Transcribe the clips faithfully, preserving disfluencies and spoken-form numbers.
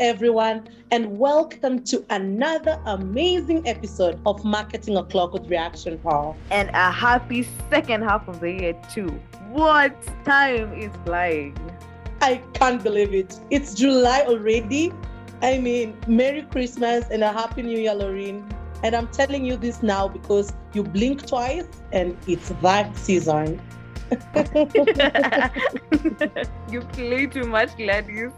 everyone, and welcome to another amazing episode of Marketing O'Clock with Reaction Power. And a happy second half of the year too. What time is flying? I can't believe it. It's July already. I mean, Merry Christmas and a Happy New Year, Lorraine. And I'm telling you this now because you blink twice and it's that season. You play too much, Gladys.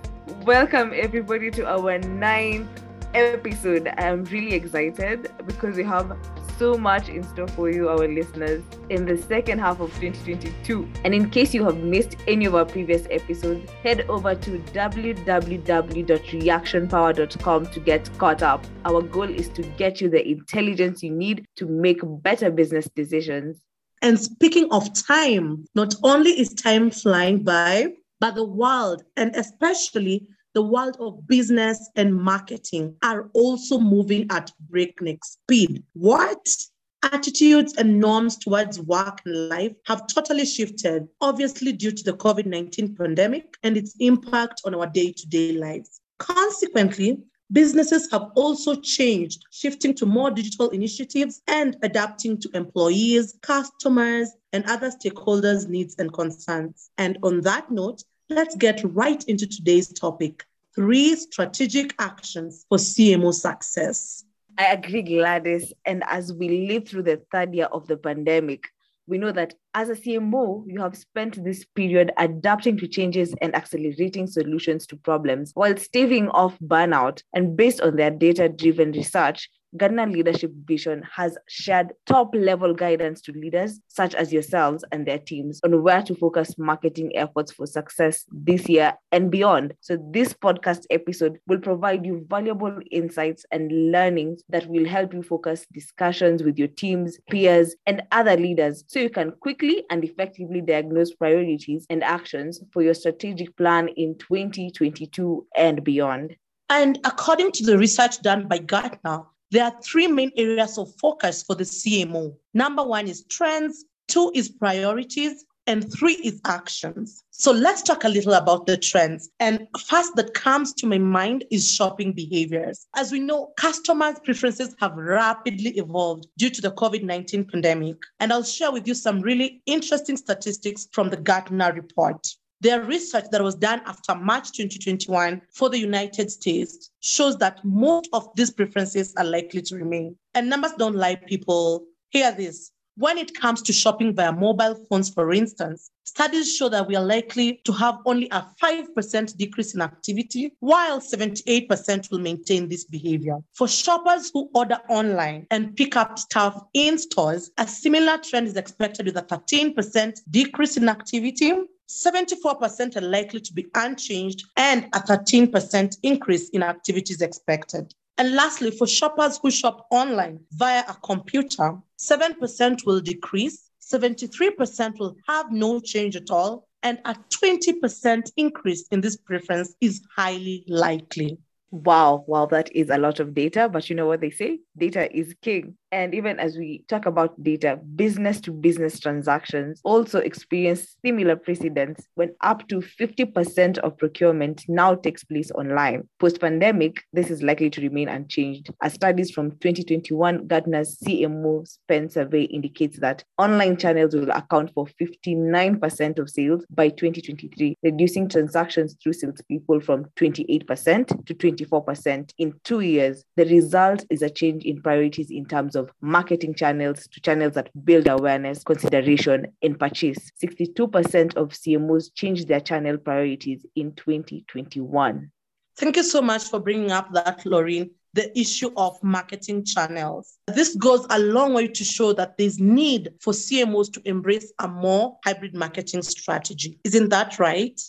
Welcome everybody to our ninth episode. I'm really excited because we have so much in store for you, our listeners, in the second half of twenty twenty-two. And in case you have missed any of our previous episodes, head over to w w w dot reaction power dot com to get caught up. Our goal is to get you the intelligence you need to make better business decisions. And speaking of time, not only is time flying by, but the world, and especially the world of business and marketing, are also moving at breakneck speed. What? Attitudes and norms towards work and life have totally shifted, obviously due to the COVID nineteen pandemic and its impact on our day-to-day lives. Consequently, businesses have also changed, shifting to more digital initiatives and adapting to employees, customers, and other stakeholders' needs and concerns. And on that note, let's get right into today's topic, three strategic actions for C M O success. I agree, Gladys. And as we live through the third year of the pandemic, we know that as a C M O, you have spent this period adapting to changes and accelerating solutions to problems while staving off burnout. And based on their data-driven research, Gartner Leadership Vision has shared top-level guidance to leaders such as yourselves and their teams on where to focus marketing efforts for success this year and beyond. So this podcast episode will provide you valuable insights and learnings that will help you focus discussions with your teams, peers, and other leaders so you can quickly and effectively diagnose priorities and actions for your strategic plan in twenty twenty-two and beyond. And according to the research done by Gartner, there are three main areas of focus for the C M O. Number one is trends, two is priorities, and three is actions. So let's talk a little about the trends. And first that comes to my mind is shopping behaviors. As we know, customers' preferences have rapidly evolved due to the COVID nineteen pandemic. And I'll share with you some really interesting statistics from the Gartner report. Their research that was done after March twenty twenty-one for the United States shows that most of these preferences are likely to remain. And numbers don't lie, people. Hear this. When it comes to shopping via mobile phones, for instance, studies show that we are likely to have only a five percent decrease in activity, while seventy-eight percent will maintain this behavior. For shoppers who order online and pick up stuff in stores, a similar trend is expected with a thirteen percent decrease in activity. seventy-four percent are likely to be unchanged, and a thirteen percent increase in activities expected. And lastly, for shoppers who shop online via a computer, seven percent will decrease, seventy-three percent will have no change at all, and a twenty percent increase in this preference is highly likely. Wow, wow, that is a lot of data, but you know what they say? Data is king. And even as we talk about data, business-to-business transactions also experience similar precedents when up to fifty percent of procurement now takes place online. Post-pandemic, this is likely to remain unchanged, as studies from twenty twenty-one Gartner's C M O Spend Survey indicates that online channels will account for fifty-nine percent of sales by twenty twenty-three, reducing transactions through salespeople from twenty-eight percent to twenty-eight percent. twenty-four percent in two years. The result is a change in priorities in terms of marketing channels to channels that build awareness, consideration, and purchase. sixty-two percent of C M Os changed their channel priorities in twenty twenty-one. Thank you so much for bringing up that, Lorraine, the issue of marketing channels. This goes a long way to show that there's need for C M Os to embrace a more hybrid marketing strategy. Isn't that right?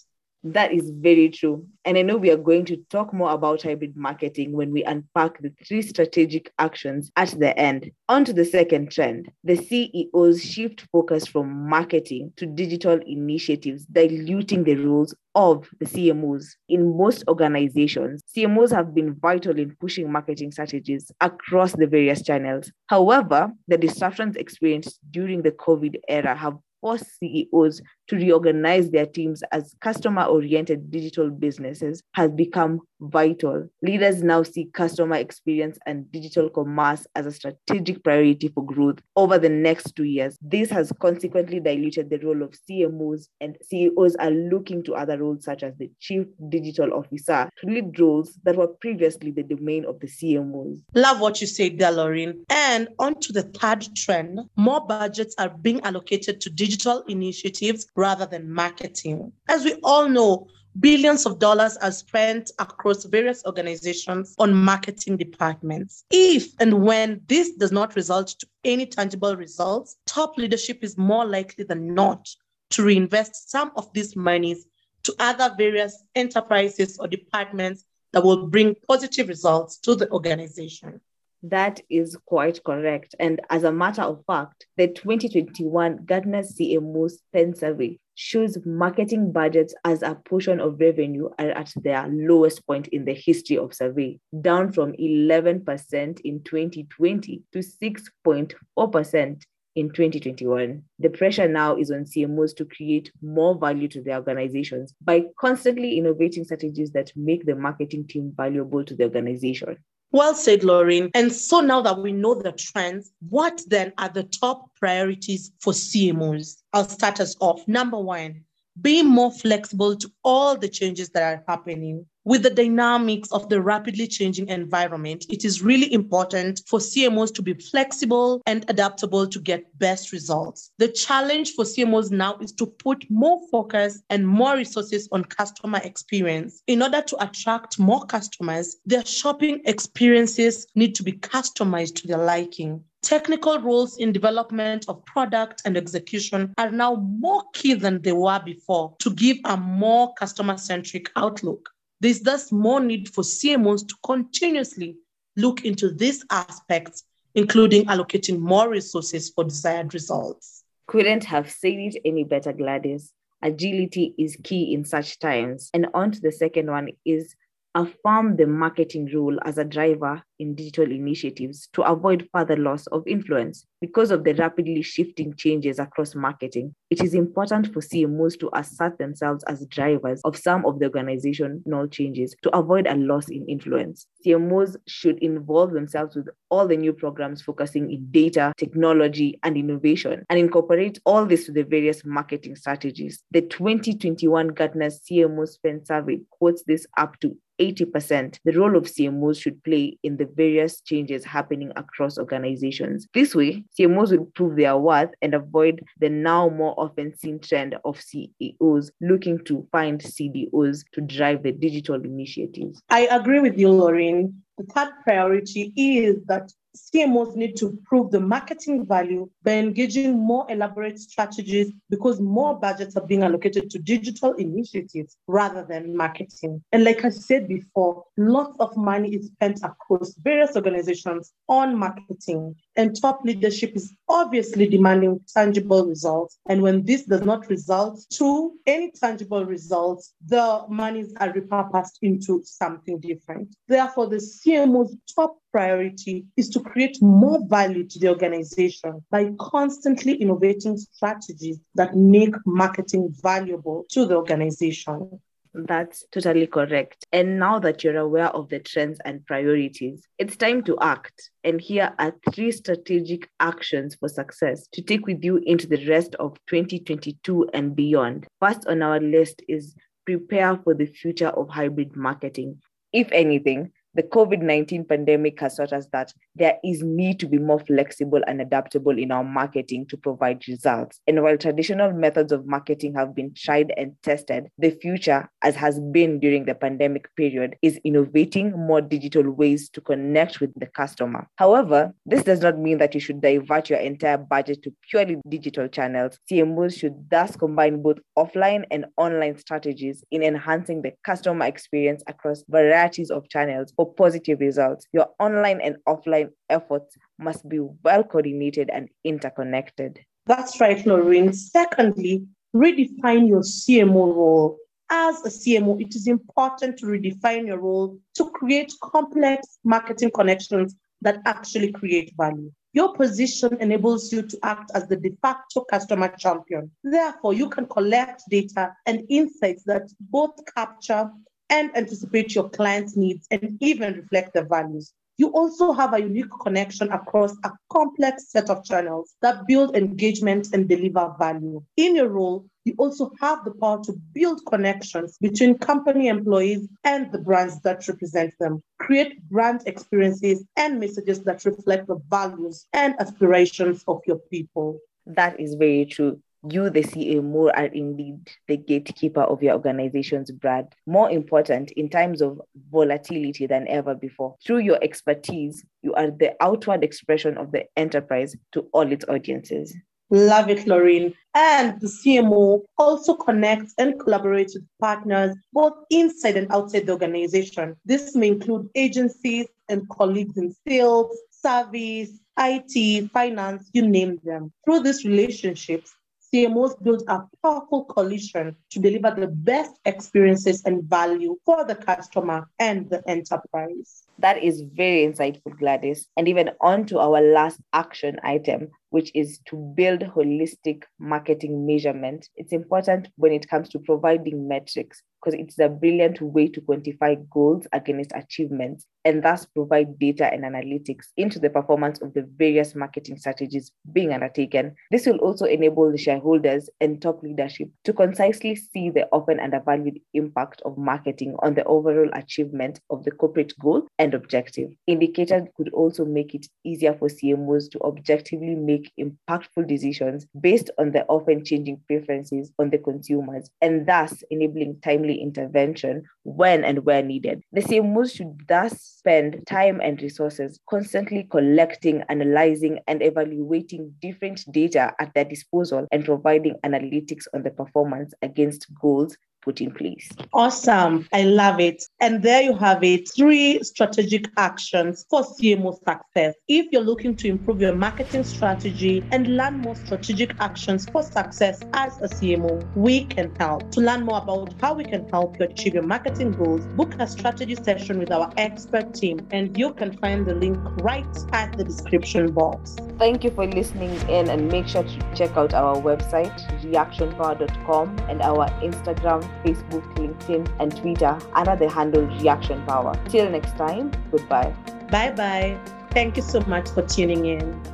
That is very true. And I know we are going to talk more about hybrid marketing when we unpack the three strategic actions at the end. On to the second trend, the C E Os shift focus from marketing to digital initiatives, diluting the roles of the C M Os. In most organizations, C M Os have been vital in pushing marketing strategies across the various channels. However, the disruptions experienced during the COVID era have force C E Os to reorganize their teams as customer-oriented digital businesses has become vital. Leaders now see customer experience and digital commerce as a strategic priority for growth over the next two years. This has consequently diluted the role of C M Os, and C E Os are looking to other roles such as the Chief Digital Officer to lead roles that were previously the domain of the C M Os. Love what you said there, Laureen. And on to the third trend, more budgets are being allocated to digital initiatives rather than marketing. As we all know, billions of dollars are spent across various organizations on marketing departments. If and when this does not result to any tangible results, top leadership is more likely than not to reinvest some of these monies to other various enterprises or departments that will bring positive results to the organization. That is quite correct. And as a matter of fact, the twenty twenty-one Gartner C M O Spend Survey shows marketing budgets as a portion of revenue are at their lowest point in the history of survey, down from eleven percent in twenty twenty to six point four percent in twenty twenty-one. The pressure now is on C M Os to create more value to their organizations by constantly innovating strategies that make the marketing team valuable to the organization. Well said, Laureen. And so now that we know the trends, what then are the top priorities for C M Os? I'll start us off. Number one, be more flexible to all the changes that are happening. With the dynamics of the rapidly changing environment, it is really important for C M Os to be flexible and adaptable to get best results. The challenge for C M Os now is to put more focus and more resources on customer experience. In order to attract more customers, their shopping experiences need to be customized to their liking. Technical roles in development of product and execution are now more key than they were before to give a more customer-centric outlook. There's thus more need for C M Os to continuously look into these aspects, including allocating more resources for desired results. Couldn't have said it any better, Gladys. Agility is key in such times. And on to the second one is affirm the marketing role as a driver in digital initiatives to avoid further loss of influence. Because of the rapidly shifting changes across marketing, it is important for C M Os to assert themselves as drivers of some of the organizational changes to avoid a loss in influence. C M Os should involve themselves with all the new programs focusing in data, technology, and innovation, and incorporate all this to the various marketing strategies. The twenty twenty-one Gartner C M O Spend Survey quotes this up to eighty percent, the role of C M Os should play in the various changes happening across organizations. This way, C M Os will prove their worth and avoid the now more often seen trend of C E Os looking to find C D Os to drive the digital initiatives. I agree with you, Laureen. The third priority is that C M Os need to prove the marketing value by engaging more elaborate strategies because more budgets are being allocated to digital initiatives rather than marketing. And like I said before, lots of money is spent across various organizations on marketing, and top leadership is obviously demanding tangible results. And when this does not result to any tangible results, the monies are repurposed into something different. Therefore, the C M O's top priority is to create more value to the organization by constantly innovating strategies that make marketing valuable to the organization. That's totally correct. And now that you're aware of the trends and priorities, it's time to act. And here are three strategic actions for success to take with you into the rest of twenty twenty-two and beyond. First on our list is prepare for the future of hybrid marketing. If anything, the COVID nineteen pandemic has taught us that there is need to be more flexible and adaptable in our marketing to provide results. And while traditional methods of marketing have been tried and tested, the future, as has been during the pandemic period, is innovating more digital ways to connect with the customer. However, this does not mean that you should divert your entire budget to purely digital channels. C M Os should thus combine both offline and online strategies in enhancing the customer experience across varieties of channels for positive results. Your online and offline efforts must be well coordinated and interconnected. That's right, Laureen. Secondly, redefine your C M O role. As a C M O, it is important to redefine your role to create complex marketing connections that actually create value. Your position enables you to act as the de facto customer champion. Therefore, you can collect data and insights that both capture and anticipate your clients' needs and even reflect their values. You also have a unique connection across a complex set of channels that build engagement and deliver value. In your role, you also have the power to build connections between company employees and the brands that represent them. Create brand experiences and messages that reflect the values and aspirations of your people. That is very true. You, the C M O, are indeed the gatekeeper of your organization's brand. More important, in times of volatility than ever before, through your expertise, you are the outward expression of the enterprise to all its audiences. Love it, Laureen. And the C M O also connects and collaborates with partners, both inside and outside the organization. This may include agencies and colleagues in sales, service, I T, finance, you name them. Through these relationships, C M Os build a powerful coalition to deliver the best experiences and value for the customer and the enterprise. That is very insightful, Gladys. And even on to our last action item, which is to build holistic marketing measurement. It's important when it comes to providing metrics because it's a brilliant way to quantify goals against achievements and thus provide data and analytics into the performance of the various marketing strategies being undertaken. This will also enable the shareholders and top leadership to concisely see the often undervalued impact of marketing on the overall achievement of the corporate goal and objective. Indicators could also make it easier for C M Os to objectively make impactful decisions based on the often changing preferences on the consumers and thus enabling timely intervention when and where needed. The C M Os should thus spend time and resources constantly collecting, analyzing, and evaluating different data at their disposal and providing analytics on the performance against goals put in place. Awesome. I love it. And there you have it. Three strategic actions for C M O success. If you're looking to improve your marketing strategy and learn more strategic actions for success as a C M O, we can help. To learn more about how we can help you achieve your marketing goals, book a strategy session with our expert team, and you can find the link right at the description box. Thank you for listening in, and make sure to check out our website, reaction power dot com, and our Instagram, Facebook, LinkedIn, and Twitter under the handle Reaction Power. Till next time, goodbye. Bye bye. Thank you so much for tuning in.